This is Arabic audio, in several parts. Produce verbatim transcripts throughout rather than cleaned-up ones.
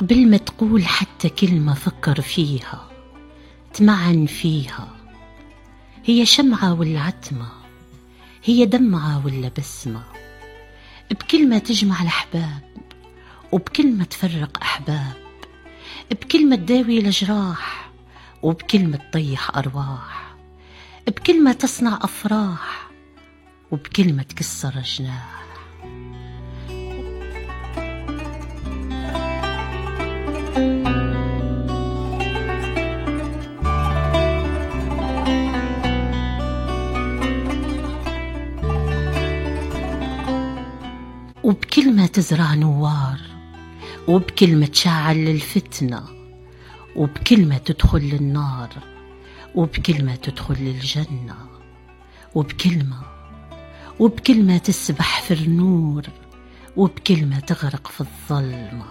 قبل ما تقول حتى كلمة فكر فيها، تمعن فيها، هي شمعة ولا عتمة، هي دمعة ولا بسمة. بكلمة تجمع الأحباب وبكلمة تفرق أحباب، بكلمة تداوي لجراح وبكلمة تطيح أرواح، بكلمة تصنع أفراح وبكلمة تكسر جناح. وبكلمة تزرع نوار، وبكلمة تشعل للفتنة، وبكلمة تدخل للنار، وبكلمة تدخل للجنة، وبكلمة وبكلمة تسبح في النور، وبكلمة تغرق في الظلمة.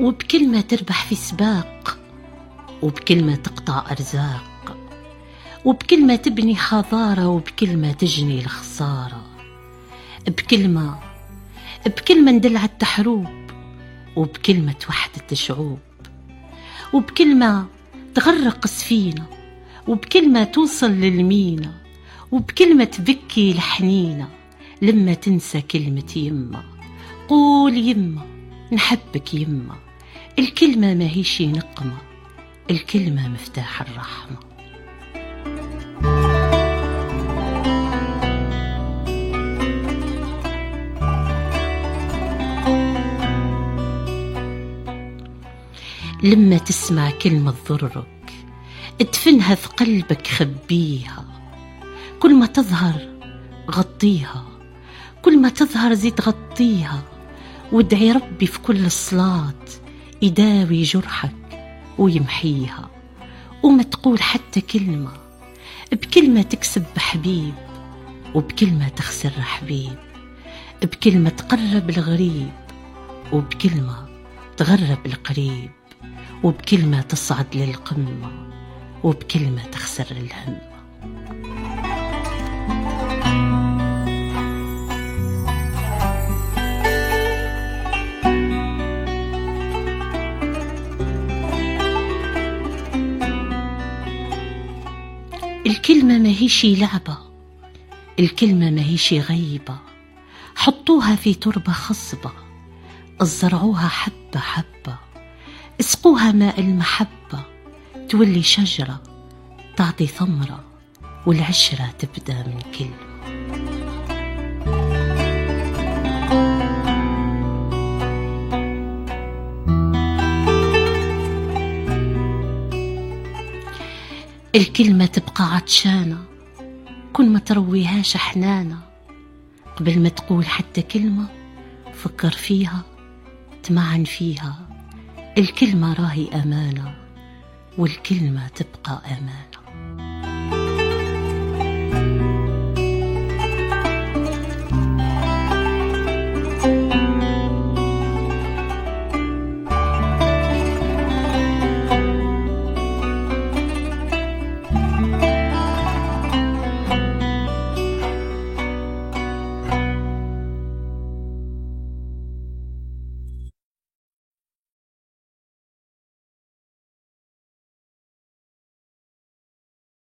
وبكلمة تربح في سباق، وبكلمة تقطع أرزاق، وبكلمة تبني حضارة، وبكلمة تجني الخسارة. بكلمة بكلمة ندلع التحروب، وبكلمة وحدة شعوب، وبكلمة تغرق سفينة، وبكلمة توصل للمينا، وبكلمة تبكي الحنينة لما تنسى كلمة يما. قول يما نحبك يما، الكلمة ما هيش نقمة، الكلمة مفتاح الرحمة. لما تسمع كلمة تضرك ادفنها في قلبك، خبيها. كل ما تظهر غطيها، كل ما تظهر زيد غطيها، وادعي ربي في كل صلاة يداوي جرحك ويمحيها. وما تقول حتى كلمة، بكلمة تكسب حبيب، وبكلمة تخسر حبيب، بكلمة تقرب الغريب، وبكلمة تغرب القريب، وبكلمة تصعد للقمة، وبكلمة تخسر الهمة. الكلمة ما هيش لعبة، الكلمة ما هيش غيبة، حطوها في تربة خصبة، ازرعوها حبة حبة، اسقوها ماء المحبة، تولي شجرة تعطي ثمرة، والعشرة تبدأ من كلمة. الكلمة تبقى عطشانة كل ما ترويهاش حنانة. قبل ما تقول حتى كلمة فكر فيها، تمعن فيها، الكلمة راهي أمانة، والكلمة تبقى أمانة.